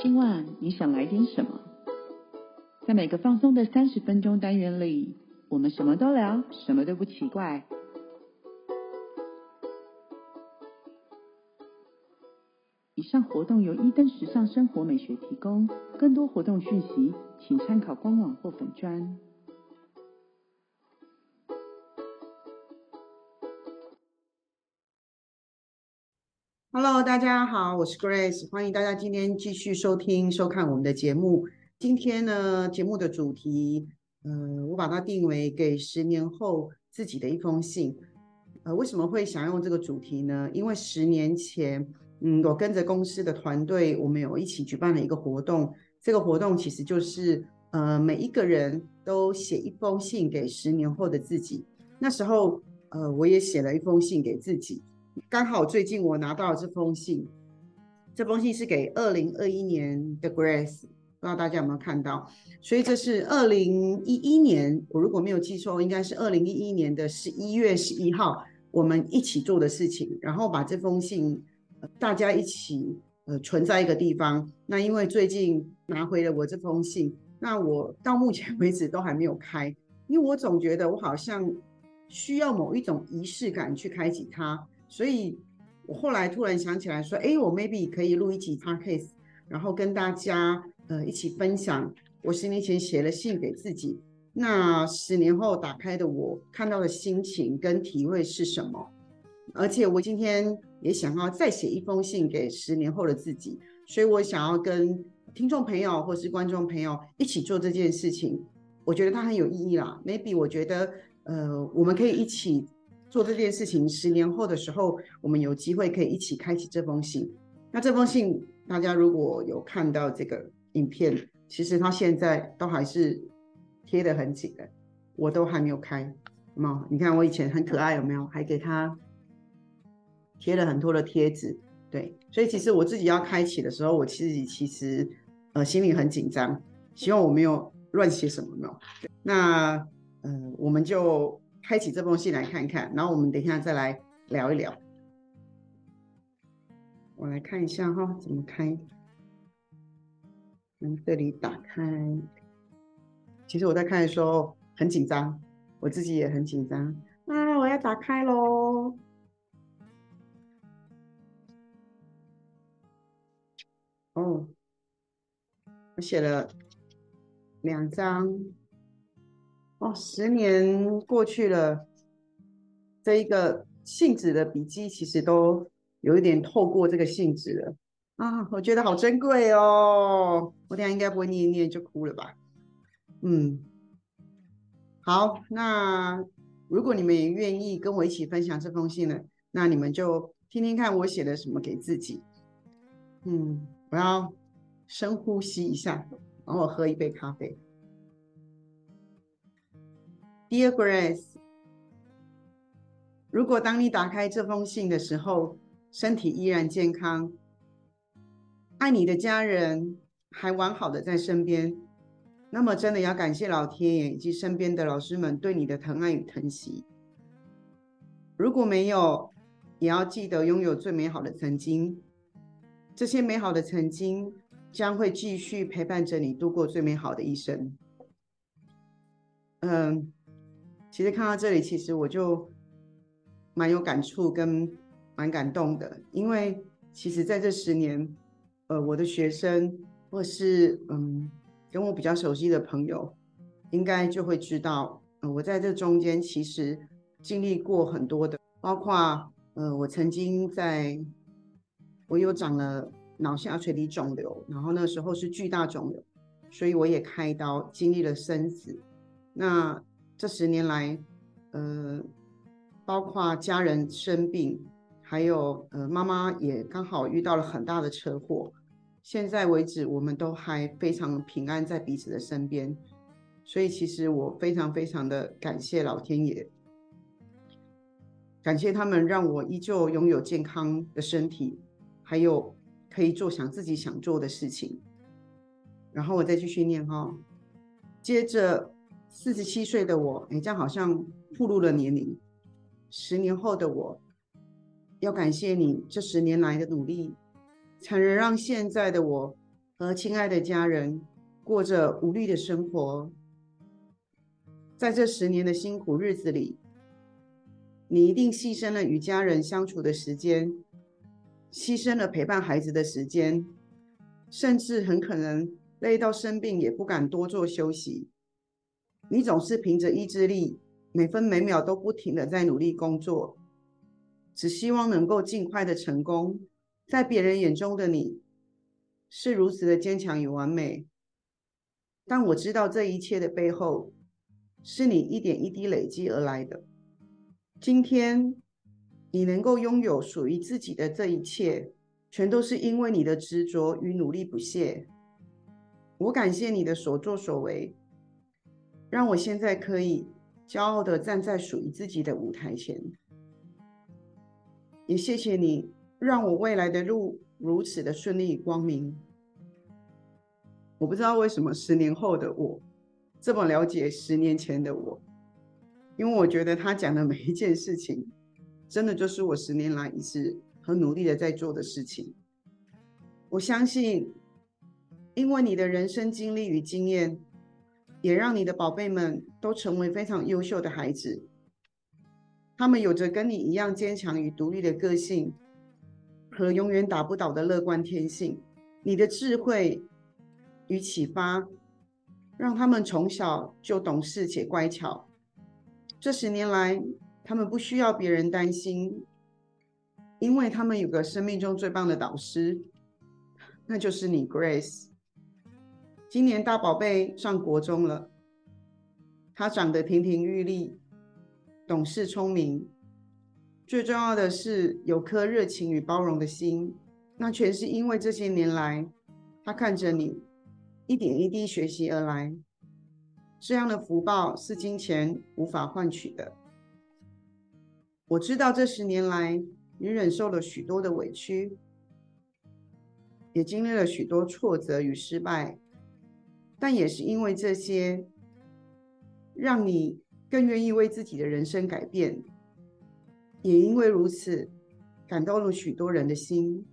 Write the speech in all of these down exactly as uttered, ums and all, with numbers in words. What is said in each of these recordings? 今晚你想来点什么？在每个放松的三十分钟单元里，我们什么都聊，什么都不奇怪。以上活动由伊登时尚生活美学提供，更多活动讯息请参考官网或粉专。Hello， 大家好，我是 Grace， 欢迎大家今天继续收听、收看我们的节目。今天呢，节目的主题，嗯、呃，我把它定为给十年后自己的一封信。呃，为什么会想用这个主题呢？因为十年前，嗯，我跟着公司的团队，我们有一起举办了一个活动。这个活动其实就是，呃，每一个人都写一封信给十年后的自己。那时候，呃，我也写了一封信给自己。刚好最近我拿到了这封信，这封信是给二零二一年的 Grace， 不知道大家有没有看到？所以这是二零一一年，我如果没有记错，应该是二零一一年的十一月十一号，我们一起做的事情。然后把这封信、呃、大家一起呃存在一个地方。那因为最近拿回了我这封信，那我到目前为止都还没有开，因为我总觉得我好像需要某一种仪式感去开启它。所以我后来突然想起来说，哎，我 maybe 可以录一集 podcast， 然后跟大家呃一起分享我十年前写了信给自己，那十年后打开的我看到的心情跟体会是什么。而且我今天也想要再写一封信给十年后的自己，所以我想要跟听众朋友或是观众朋友一起做这件事情，我觉得它很有意义啦。 maybe 我觉得呃我们可以一起做这件事情，十年后的时候我们有机会可以一起开启这封信。那这封信大家如果有看到这个影片，其实它现在都还是贴得很紧的，我都还没有开。有没有？你看我以前很可爱，有没有？还给它贴了很多的贴纸。对，所以其实我自己要开启的时候，我自己其实呃心里很紧张，希望我没有乱写什么。没有。那呃我们就开启这封信来看看，然后我们等一下再来聊一聊。我来看一下哈、哦，怎么开？从这里打开。其实我在开的时候很紧张，我自己也很紧张。啊，我要打开喽！哦，我写了两张。哦，十年过去了，这一个信纸的笔记其实都有一点透过这个信纸了啊，我觉得好珍贵哦。我等一下应该不会念一念就哭了吧？嗯，好，那如果你们也愿意跟我一起分享这封信了，那你们就听听看我写了什么给自己。嗯，我要深呼吸一下，然后我喝一杯咖啡。Dear Grace， 如果当你打开这封信的时候，身体依然健康，爱你的家人还完好的在身边，那么真的要感谢老天爷以及身边的老师们对你的疼爱与疼惜。如果没有，也要记得拥有最美好的曾经，这些美好的曾经将会继续陪伴着你度过最美好的一生。嗯，其实看到这里，其实我就蛮有感触跟蛮感动的，因为其实在这十年，呃，我的学生或是嗯跟我比较熟悉的朋友，应该就会知道，呃、我在这中间其实经历过很多的，包括呃我曾经在，我有长了脑下垂体肿瘤，然后那时候是巨大肿瘤，所以我也开刀，经历了生死。那这十年来，呃，包括家人生病，还有呃妈妈也刚好遇到了很大的车祸。现在为止，我们都还非常平安在彼此的身边，所以其实我非常非常的感谢老天爷，感谢他们让我依旧拥有健康的身体，还有可以做想自己想做的事情。然后我再继续念哈、哦，接着。四十七岁的我，哎，这样好像暴露了年龄。十年后的我，要感谢你这十年来的努力，才能让现在的我和亲爱的家人过着无力的生活。在这十年的辛苦日子里，你一定牺牲了与家人相处的时间，牺牲了陪伴孩子的时间，甚至很可能累到生病也不敢多做休息。你总是凭着意志力，每分每秒都不停的在努力工作，只希望能够尽快的成功。在别人眼中的你是如此的坚强与完美，但我知道这一切的背后是你一点一滴累积而来的。今天你能够拥有属于自己的这一切，全都是因为你的执着与努力不懈。我感谢你的所作所为，让我现在可以骄傲地站在属于自己的舞台前。也谢谢你让我未来的路如此的顺利与光明。我不知道为什么十年后的我这么了解十年前的我，因为我觉得他讲的每一件事情真的就是我十年来一直很努力的在做的事情。我相信因为你的人生经历与经验，也让你的宝贝们都成为非常优秀的孩子，他们有着跟你一样坚强与独立的个性和永远打不倒的乐观天性。你的智慧与启发让他们从小就懂事且乖巧，这十年来他们不需要别人担心，因为他们有个生命中最棒的导师，那就是你 Grace。 今年大宝贝上国中了，她长得亭亭玉立，懂事聪明，最重要的是有颗热情与包容的心。那全是因为这些年来她看着你一点一滴学习而来，这样的福报是金钱无法换取的。我知道这十年来你忍受了许多的委屈，也经历了许多挫折与失败，但也是因为这些让你更愿意为自己的人生改变，也因为如此感动了许多人的心。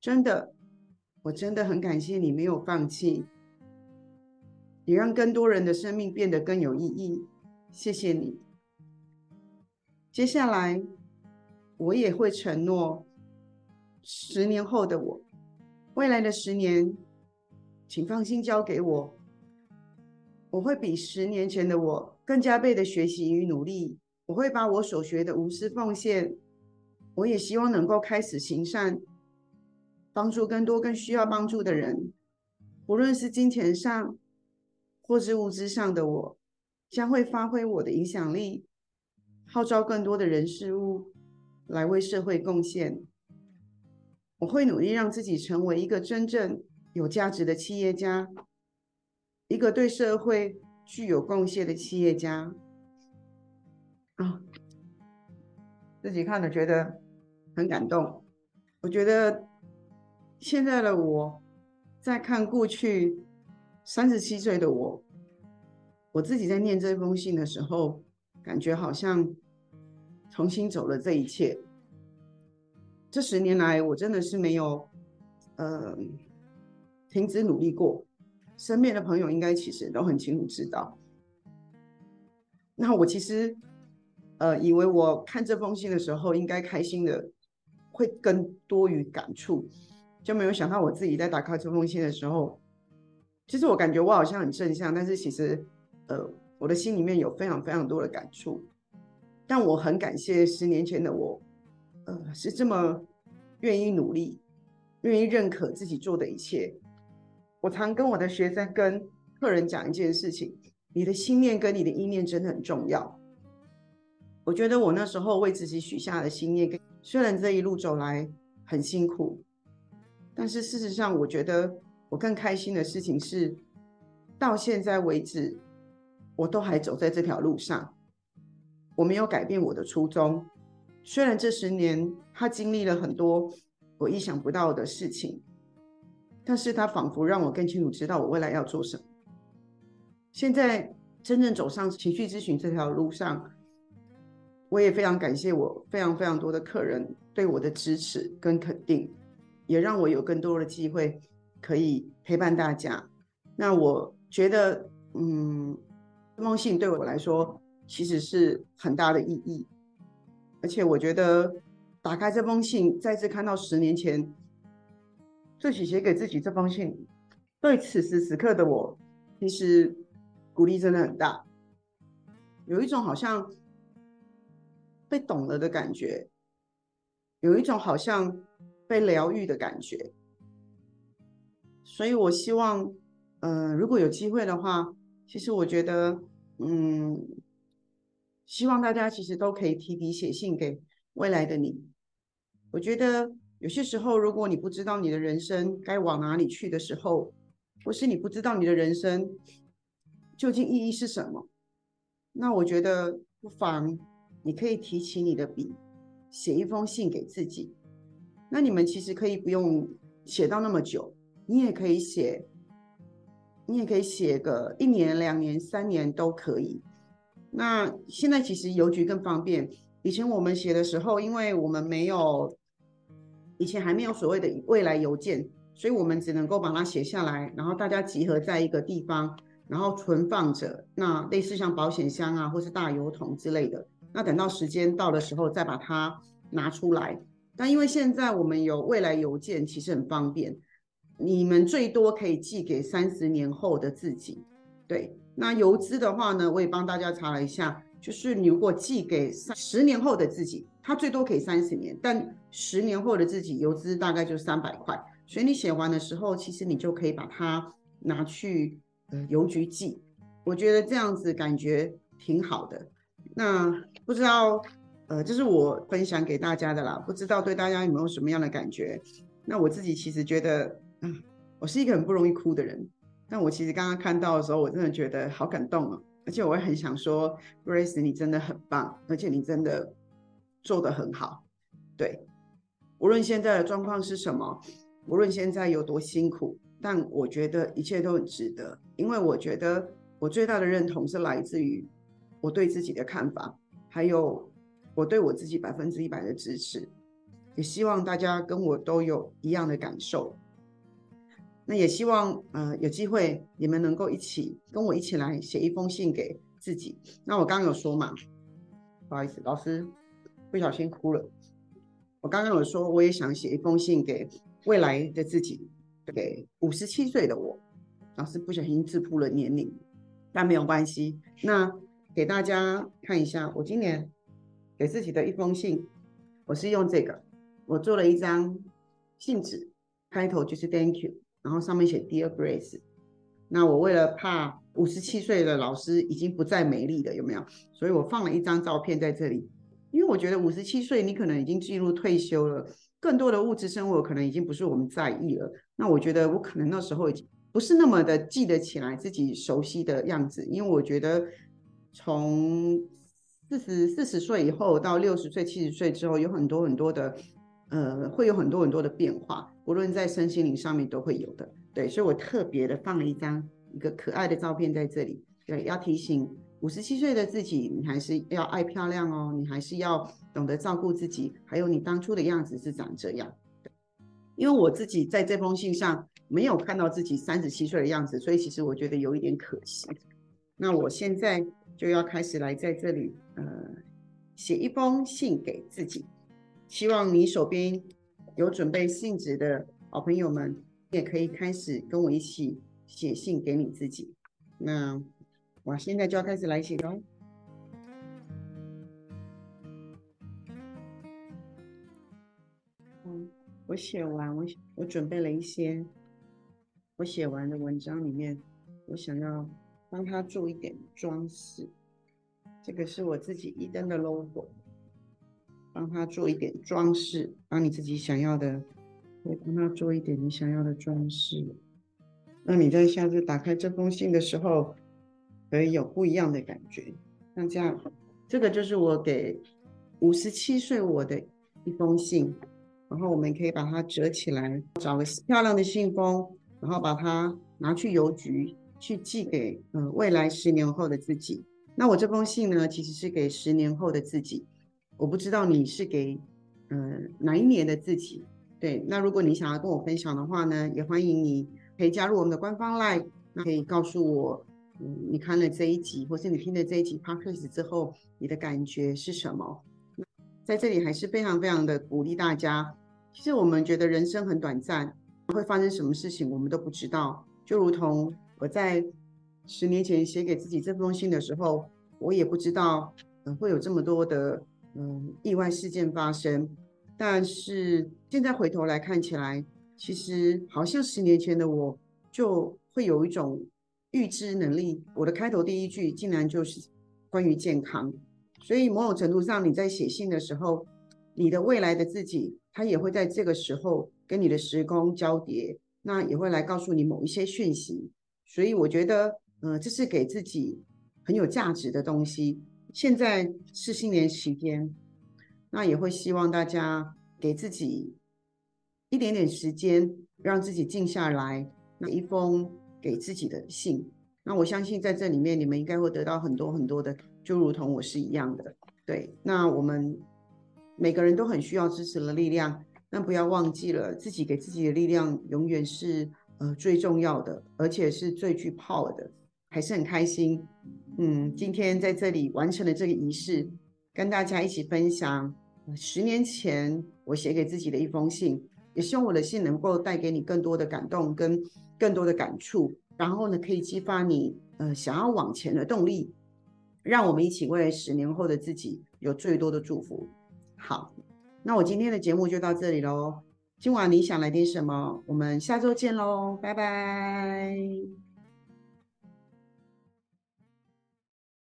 真的，我真的很感谢你没有放弃，也让更多人的生命变得更有意义。谢谢你。接下来我也会承诺，十年后的我，未来的十年请放心交给我，我会比十年前的我更加倍的学习与努力。我会把我所学的无私奉献，我也希望能够开始行善，帮助更多更需要帮助的人。无论是金钱上或是物质上的，我将会发挥我的影响力，号召更多的人事物来为社会贡献。我会努力让自己成为一个真正有价值的企业家，一个对社会具有贡献的企业家。啊，自己看了觉得很感动。我觉得现在的我在看过去三十七岁的我，我自己在念这封信的时候，感觉好像重新走了这一切。这十年来我真的是没有呃停止努力过，身边的朋友应该其实都很清楚知道。那我其实呃以为我看这封信的时候应该开心的会更多于感触，就没有想到我自己在打开这封信的时候，其实我感觉我好像很正向，但是其实呃我的心里面有非常非常多的感触。但我很感谢十年前的我呃，是这么愿意努力，愿意认可自己做的一切。我常跟我的学生跟客人讲一件事情，你的心念跟你的意念真的很重要。我觉得我那时候为自己许下的心念，虽然这一路走来很辛苦，但是事实上我觉得我更开心的事情是，到现在为止我都还走在这条路上，我没有改变我的初衷。虽然这十年他经历了很多我意想不到的事情，但是他仿佛让我更清楚知道我未来要做什么。现在真正走上情绪咨询这条路上，我也非常感谢我非常非常多的客人对我的支持跟肯定，也让我有更多的机会可以陪伴大家。那我觉得嗯，这封信对我来说其实是很大的意义，而且我觉得打开这封信，再次看到十年前自己写给自己这封信，对此时此刻的我其实鼓励真的很大，有一种好像被懂了的感觉，有一种好像被疗愈的感觉。所以我希望呃，如果有机会的话，其实我觉得嗯，希望大家其实都可以提笔写信给未来的你。我觉得有些时候，如果你不知道你的人生该往哪里去的时候，或是你不知道你的人生究竟意义是什么，那我觉得不妨你可以提起你的笔，写一封信给自己。那你们其实可以不用写到那么久，你也可以写你也可以写个一年两年三年都可以。那现在其实邮局更方便，以前我们写的时候，因为我们没有以前还没有所谓的未来邮件，所以我们只能够把它写下来，然后大家集合在一个地方，然后存放着，那类似像保险箱啊或是大邮筒之类的，那等到时间到的时候再把它拿出来。但因为现在我们有未来邮件，其实很方便，你们最多可以寄给三十年后的自己。对，那邮资的话呢，我也帮大家查了一下，就是你如果寄给十年后的自己，它最多可以三十年，但十年后的自己邮资大概就三百块，所以你写完的时候，其实你就可以把它拿去邮局寄。我觉得这样子感觉挺好的。那不知道呃，这是我分享给大家的啦，不知道对大家有没有什么样的感觉。那我自己其实觉得嗯，我是一个很不容易哭的人，但我其实刚刚看到的时候，我真的觉得好感动哦，而且我也很想说 Grace 你真的很棒，而且你真的做得很好。对，无论现在的状况是什么，无论现在有多辛苦，但我觉得一切都很值得，因为我觉得我最大的认同是来自于我对自己的看法，还有我对我自己百分之一百的支持，也希望大家跟我都有一样的感受。那也希望呃有机会你们能够一起跟我一起来写一封信给自己。那我刚刚有说嘛，不好意思，老师不小心哭了。我刚刚有说，我也想写一封信给未来的自己，给五十七岁的我。老师不小心自曝了年龄，但没有关系。那给大家看一下，我今年给自己的一封信，我是用这个，我做了一张信纸，开头就是 Thank you。然后上面写 Dear Grace。 那我为了怕五十七岁的老师已经不再美丽了，有没有？所以我放了一张照片在这里，因为我觉得五十七岁你可能已经进入退休了，更多的物质生活可能已经不是我们在意了。那我觉得我可能那时候已经不是那么的记得起来自己熟悉的样子，因为我觉得从 40, 40岁以后到六十岁七十岁之后，有很多很多的呃，会有很多很多的变化，无论在身心灵上面都会有的。对，所以我特别的放了一张一个可爱的照片在这里。对，要提醒五十七岁的自己，你还是要爱漂亮哦，你还是要懂得照顾自己，还有你当初的样子是长这样。因为我自己在这封信上没有看到自己三十七岁的样子，所以其实我觉得有一点可惜。那我现在就要开始来在这里呃，写一封信给自己。希望你手边有准备信纸的好朋友们，也可以开始跟我一起写信给你自己。那我现在就要开始来写了。嗯，我写完，我我准备了一些我写完的文章里面，我想要帮它做一点装饰。这个是我自己一灯的 logo。帮他做一点装饰，把你自己想要的，可以帮他做一点你想要的装饰。那你在下次打开这封信的时候，可以有不一样的感觉。像这样，这个就是我给五十七岁我的一封信。然后我们可以把它折起来，找个漂亮的信封，然后把它拿去邮局去寄给呃未来十年后的自己。那我这封信呢，其实是给十年后的自己。我不知道你是给、呃、哪一年的自己，对，那如果你想要跟我分享的话呢，也欢迎你可以加入我们的官方 LINE， 那可以告诉我、嗯、你看了这一集或是你听了这一集 Podcast 之后你的感觉是什么。在这里还是非常非常的鼓励大家，其实我们觉得人生很短暂，会发生什么事情我们都不知道，就如同我在十年前写给自己这封信的时候，我也不知道、呃、会有这么多的、呃、意外事件发生，但是现在回头来看起来，其实好像十年前的我就会有一种预知能力，我的开头第一句竟然就是关于健康，所以某种程度上你在写信的时候，你的未来的自己他也会在这个时候跟你的时空交叠，那也会来告诉你某一些讯息，所以我觉得、呃、这是给自己很有价值的东西。现在是新年期间，那也会希望大家给自己一点点时间让自己静下来，那一封给自己的信，那我相信在这里面你们应该会得到很多很多的，就如同我是一样的。对，那我们每个人都很需要支持的力量，那不要忘记了自己给自己的力量永远是、呃、最重要的，而且是最具 power 的。还是很开心嗯，今天在这里完成了这个仪式，跟大家一起分享十年前我写给自己的一封信，也希望我的信能够带给你更多的感动跟更多的感触，然后呢可以激发你、呃、想要往前的动力，让我们一起为十年后的自己有最多的祝福。好，那我今天的节目就到这里咯，今晚你想来点什么，我们下周见咯，拜拜。